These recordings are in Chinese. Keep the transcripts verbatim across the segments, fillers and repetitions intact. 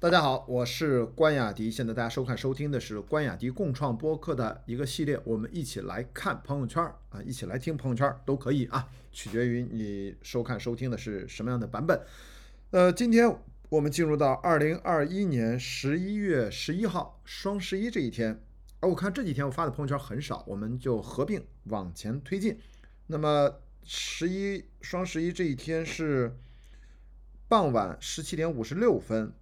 大家好，我是关雅迪，现在大家收看收听的是关雅迪共创播客的一个系列，我们一起来看朋友圈啊，一起来听朋友圈都可以啊，取决于你收看收听的是什么样的版本。呃，今天我们进入到二零二一年十一月十一号，双十一这一天，而我看这几天我发的朋友圈很少，我们就合并往前推进。那么十一双十一这一天是傍晚十七点五十六分。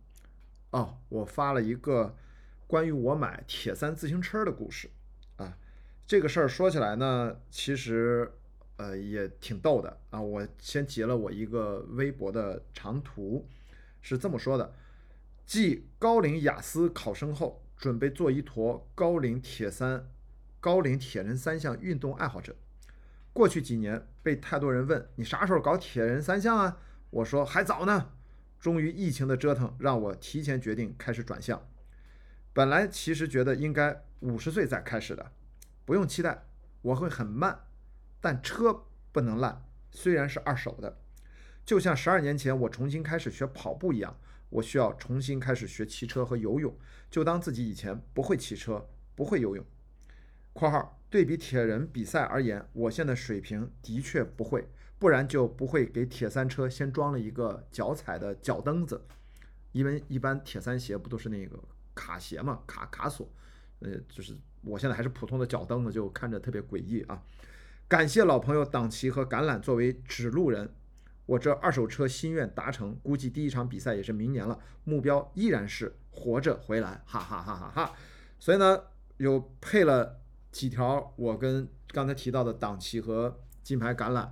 哦，我发了一个关于我买铁三自行车的故事啊，这个事儿说起来呢，其实呃也挺逗的啊。我先截了我一个微博的长图，是这么说的：继高龄雅思考生后，准备做一坨高龄铁三、高龄铁人三项运动爱好者。过去几年被太多人问你啥时候搞铁人三项啊，我说还早呢。终于疫情的折腾让我提前决定开始转向，本来其实觉得应该五十岁再开始的，不用期待我会很慢，但车不能烂，虽然是二手的，就像十二年前我重新开始学跑步一样，我需要重新开始学骑车和游泳，就当自己以前不会骑车不会游泳。括号对比铁人比赛而言，我现在水平的确不会，不然就不会给铁三车先装了一个脚踩的脚蹬子，因为一般铁三鞋不都是那个卡鞋嘛，卡卡锁，呃，就是我现在还是普通的脚蹬子，就看着特别诡异啊。感谢老朋友党旗和橄榄作为指路人，我这二手车心愿达成，估计第一场比赛也是明年了，目标依然是活着回来，哈哈哈哈哈。所以呢，有配了几条我跟刚才提到的党旗和金牌橄榄。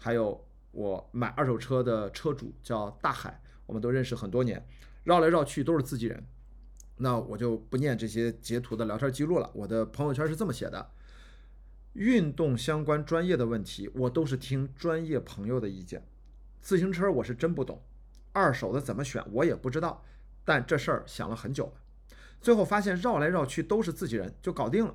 还有我买二手车的车主叫大海，我们都认识很多年，绕来绕去都是自己人，那我就不念这些截图的聊天记录了。我的朋友圈是这么写的：运动相关专业的问题我都是听专业朋友的意见，自行车我是真不懂，二手的怎么选我也不知道，但这事儿想了很久了，最后发现绕来绕去都是自己人就搞定了。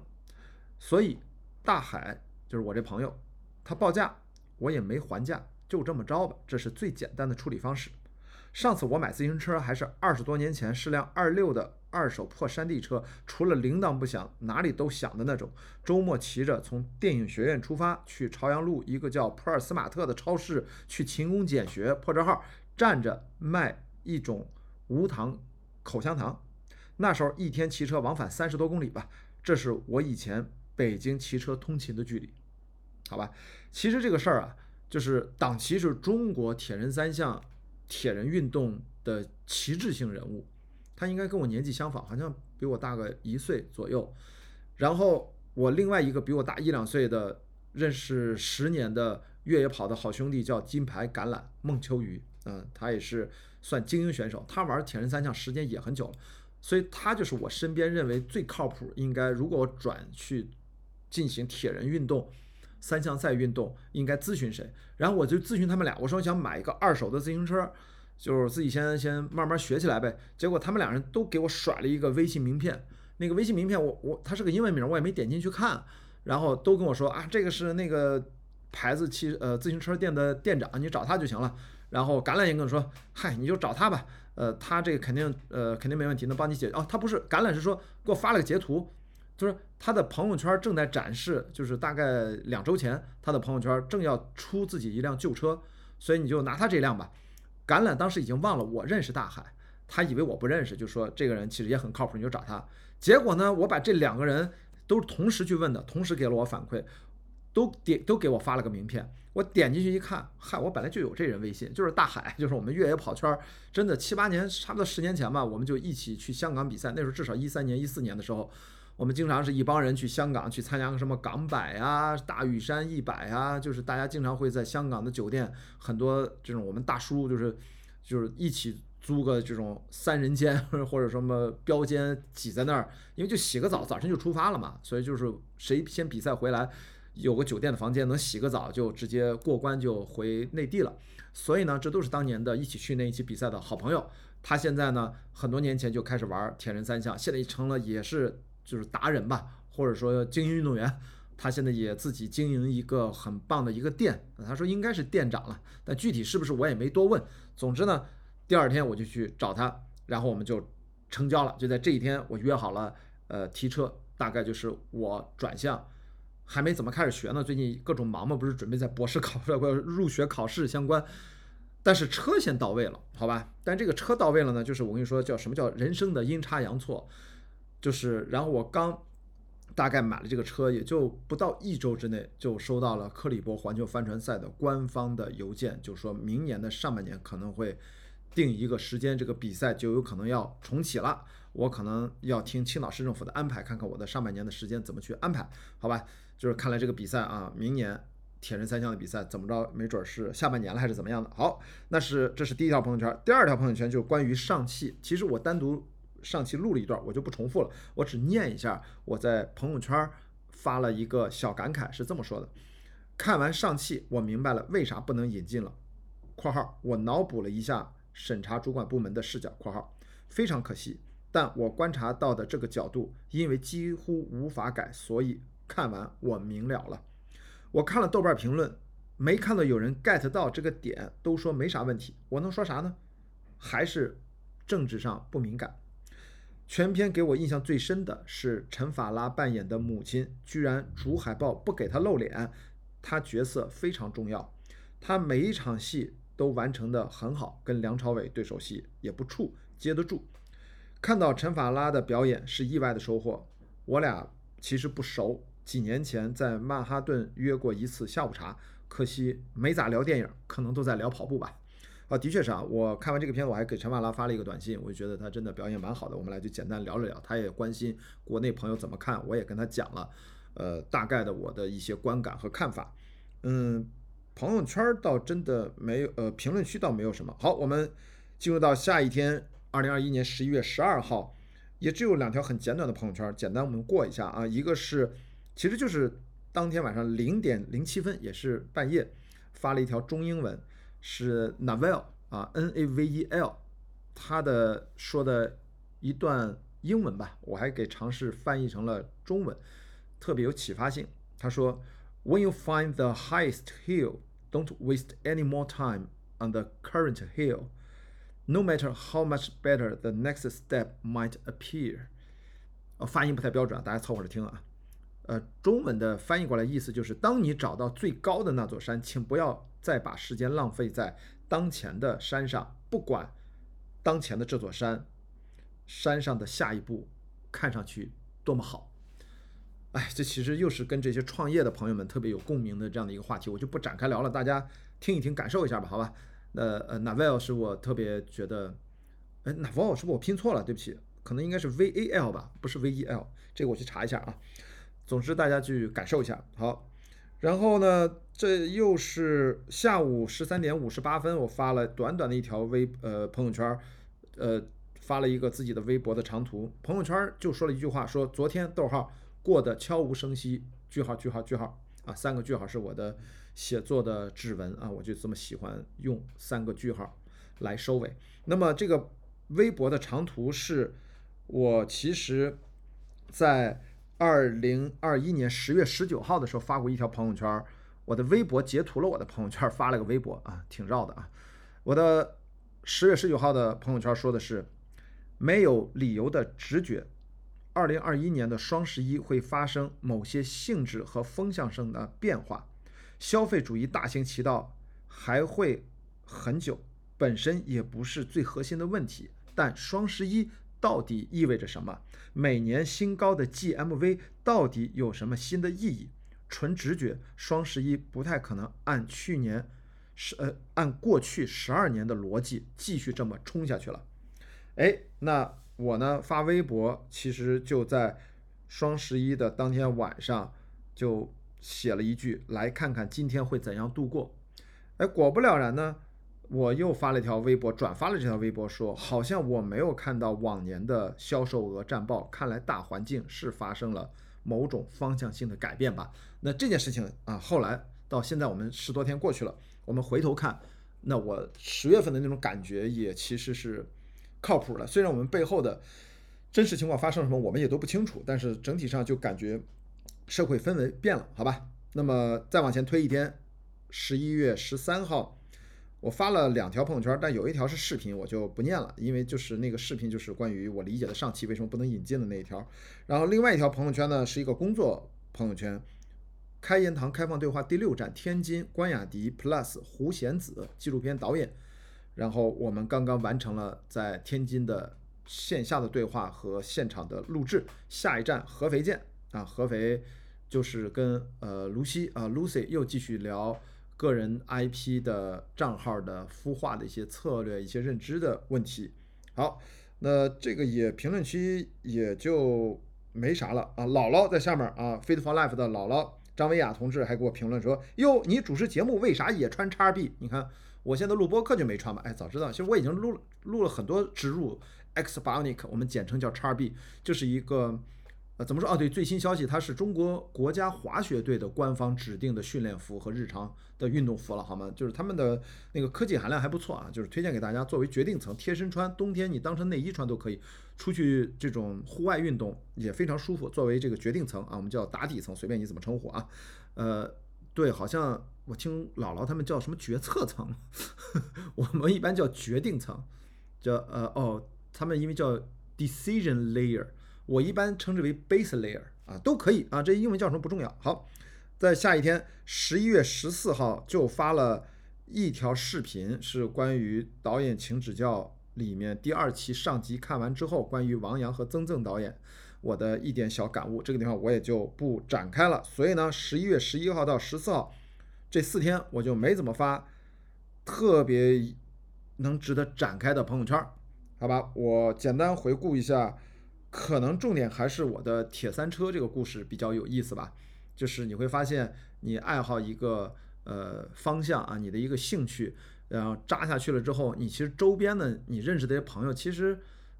所以大海就是我这朋友，他报价我也没还价，就这么着吧，这是最简单的处理方式。上次我买自行车还是二十多年前，是辆二六的二手破山地车，除了铃铛不响哪里都响的那种。周末骑着从电影学院出发，去朝阳路一个叫普尔斯马特的超市去勤工俭学，破折号站着卖一种无糖口香糖。那时候一天骑车往返三十多公里吧，这是我以前北京骑车通勤的距离。好吧，其实这个事儿啊，就是党旗是中国铁人三项、铁人运动的旗帜性人物，他应该跟我年纪相仿，好像比我大个一岁左右。然后我另外一个比我大一两岁的，认识十年的越野跑的好兄弟叫金牌橄榄孟秋雨，嗯、呃，他也是算精英选手，他玩铁人三项时间也很久了，所以他就是我身边认为最靠谱，应该如果我转去进行铁人运动。三项赛运动应该咨询谁，然后我就咨询他们俩，我说想买一个二手的自行车，就是自己先先慢慢学起来呗。结果他们俩人都给我甩了一个微信名片，那个微信名片我我它是个英文名，我也没点进去看，然后都跟我说啊，这个是那个牌子汽呃自行车店的店长，你找他就行了。然后橄榄也跟我说，嗨，你就找他吧，呃，他这个肯定呃肯定没问题，能帮你解决。哦，他不是橄榄是说给我发了个截图。就是他的朋友圈正在展示，就是大概两周前他的朋友圈正要出自己一辆旧车，所以你就拿他这辆吧。橄榄当时已经忘了我认识大海，他以为我不认识，就说这个人其实也很靠谱，你就找他。结果呢，我把这两个人都是同时去问的，同时给了我反馈，都点都给我发了个名片。我点进去一看，嗨，我本来就有这人微信，就是大海，就是我们越野跑圈真的七八年，差不多十年前吧，我们就一起去香港比赛，那时候至少一三年、一四年的时候。我们经常是一帮人去香港去参加个什么港百啊、大屿山一百啊，就是大家经常会在香港的酒店，很多这种我们大叔就是就是一起租个这种三人间或者什么标间挤在那儿，因为就洗个澡，早晨就出发了嘛，所以就是谁先比赛回来有个酒店的房间能洗个澡就直接过关就回内地了。所以呢，这都是当年的一起去那一起比赛的好朋友。他现在呢，很多年前就开始玩铁人三项，现在成了也是。就是达人吧，或者说精英运动员，他现在也自己经营一个很棒的一个店，他说应该是店长了，但具体是不是我也没多问。总之呢，第二天我就去找他，然后我们就成交了，就在这一天我约好了呃提车，大概就是我转向还没怎么开始学呢，最近各种忙嘛，不是准备在博士考试入学考试相关，但是车先到位了，好吧？但这个车到位了呢，就是我跟你说叫什么叫人生的阴差阳错，就是然后我刚大概买了这个车，也就不到一周之内就收到了克里伯环球帆船赛的官方的邮件，就说明年的上半年可能会定一个时间，这个比赛就有可能要重启了，我可能要听青岛市政府的安排，看看我的上半年的时间怎么去安排，好吧？就是看来这个比赛啊，明年铁人三项的比赛怎么着没准是下半年了还是怎么样的。好，那是这是第一条朋友圈。第二条朋友圈就是关于上汽，其实我单独上汽录了一段，我就不重复了，我只念一下我在朋友圈发了一个小感慨，是这么说的：看完上汽我明白了为啥不能引进了，括号我脑补了一下审查主管部门的视角，括号非常可惜，但我观察到的这个角度因为几乎无法改，所以看完我明了了。我看了豆瓣评论，没看到有人 get 到这个点，都说没啥问题，我能说啥呢？还是政治上不敏感。全篇给我印象最深的是陈法拉扮演的母亲，居然主海报不给她露脸，她角色非常重要，她每一场戏都完成的很好，跟梁朝伟对手戏也不怵，接得住。看到陈法拉的表演是意外的收获，我俩其实不熟，几年前在曼哈顿约过一次下午茶，可惜没咋聊电影，可能都在聊跑步吧。啊，的确是啊，我看完这个片子我还给陈法拉发了一个短信，我就觉得他真的表演蛮好的，我们来就简单聊了聊，他也关心国内朋友怎么看，我也跟他讲了呃，大概的我的一些观感和看法。嗯，朋友圈倒真的没有，呃，评论区倒没有什么。好，我们进入到下一天，二零二一年十一月十二号，也只有两条很简短的朋友圈，简单我们过一下啊。一个是，其实就是当天晚上零点零七分，也是半夜，发了一条中英文，是 Naval 啊 ，N A V E L， 他的说的一段英文吧，我还给尝试翻译成了中文，特别有启发性。他说。When you find the highest hill, don't waste any more time on the current hill, no matter how much better the next step might appear. 呃，发音不太标准，大家凑合着听啊。呃，中文的翻译过来意思就是：当你找到最高的那座山，请不要再把时间浪费在当前的山上，不管当前的这座山，山上的下一步看上去多么好。哎，这其实又是跟这些创业的朋友们特别有共鸣的这样的一个话题，我就不展开聊了，大家听一听，感受一下吧，好吧？呃呃 ，Naval 是我特别觉得，哎 ，Naval 是不是我拼错了？对不起，可能应该是 V A L 吧，不是 V E L， 这个我去查一下啊。总之大家去感受一下，好。然后呢，这又是下午十三点五十八分，我发了短短的一条微呃朋友圈，呃，发了一个自己的微博的长图，朋友圈就说了一句话，说昨天逗号。过得悄无声息，句号句号句号啊，三个句号是我的写作的指纹啊，我就这么喜欢用三个句号来收尾。那么这个微博的长图是我其实在二零二一年十月十九号的时候发过一条朋友圈，我的微博截图了我的朋友圈发了个微博啊，挺绕的啊。我的十月十九号的朋友圈说的是没有理由的直觉。二零二一年的双十一会发生某些性质和风向上的变化，消费主义大行其道还会很久，本身也不是最核心的问题，但双十一到底意味着什么？每年新高的 G M V 到底有什么新的意义？纯直觉，双十一不太可能按去年，呃，按过去十二年的逻辑继续这么冲下去了。哎，那。我呢发微博，其实就在双十一的当天晚上就写了一句，来看看今天会怎样度过。哎，果不了然呢，我又发了一条微博，转发了这条微博说，好像我没有看到往年的销售额战报，看来大环境是发生了某种方向性的改变吧。那这件事情啊，后来到现在我们十多天过去了，我们回头看，那我十月份的那种感觉也其实是。靠谱了，虽然我们背后的真实情况发生什么我们也都不清楚，但是整体上就感觉社会氛围变了，好吧？那么再往前推一天，十一月十三号，我发了两条朋友圈，但有一条是视频，我就不念了，因为就是那个视频就是关于我理解的上期为什么不能引进的那一条。然后另外一条朋友圈呢是一个工作朋友圈，开言堂开放对话第六站，天津关雅迪 plus 胡贤子纪录片导演。然后我们刚刚完成了在天津的线下的对话和现场的录制，下一站合肥见啊！合肥就是跟呃 Lucy 啊 Lucy 又继续聊个人 I P 的账号的孵化的一些策略、一些认知的问题。好，那这个也评论区也就没啥了啊。姥姥在下面啊 ，Fit for Life 的姥姥张维雅同志还给我评论说：“哟，你主持节目为啥也穿 X B？ 你看我现在录播客就没穿吧？哎，早知道，其实我已经录了录了很多植入 X-Bionic， 我们简称叫 X B， 就是一个。”呃，怎么说啊？对，最新消息，它是中国国家滑雪队的官方指定的训练服和日常的运动服了，好吗？就是他们的那个科技含量还不错啊，就是推荐给大家作为决定层贴身穿，冬天你当成内衣穿都可以，出去这种户外运动也非常舒服。作为这个决定层啊，我们叫打底层，随便你怎么称呼啊。呃，对，好像我听姥姥他们叫什么决策层，我们一般叫决定层，叫呃哦，他们因为叫 decision layer。我一般称之为 base layer 啊，都可以啊，这英文叫什么不重要。好，在下一天十一月十四号就发了一条视频，是关于导演请指教里面第二期上集看完之后，关于王阳和曾曾导演我的一点小感悟，这个地方我也就不展开了。所以呢，十一月十一号到十四号这四天我就没怎么发特别能值得展开的朋友圈，好吧，我简单回顾一下。可能重点还是我的铁三车这个故事比较有意思吧，就是你会发现你爱好一个呃方向啊，你的一个兴趣，然后扎下去了之后，你其实周边的你认识的一些朋友，其实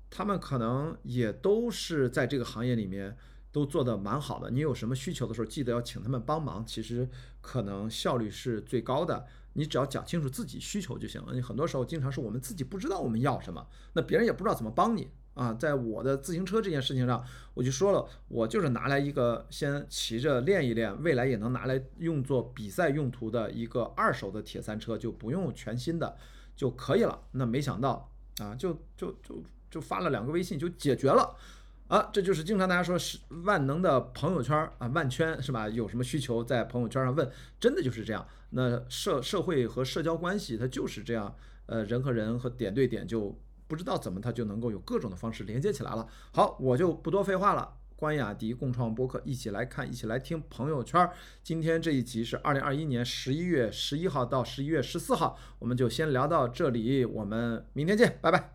他们可能也都是在这个行业里面都做得蛮好的，你有什么需求的时候记得要请他们帮忙，其实可能效率是最高的，你只要讲清楚自己需求就行了。你很多时候经常是我们自己不知道我们要什么，那别人也不知道怎么帮你啊，在我的自行车这件事情上，我就说了，我就是拿来一个先骑着练一练，未来也能拿来用作比赛用途的一个二手的铁三车，就不用全新的就可以了。那没想到啊，就就就就发了两个微信就解决了啊，这就是经常大家说是万能的朋友圈啊，万圈是吧？有什么需求在朋友圈上问，真的就是这样。那社社会和社交关系它就是这样，呃，人和人和点对点就。不知道怎么它就能够有各种的方式连接起来了。好，我就不多废话了。关雅迪共创播客，一起来看，一起来听朋友圈。今天这一集是二零二一年十一月十一号到十一月十四号，我们就先聊到这里，我们明天见，拜拜。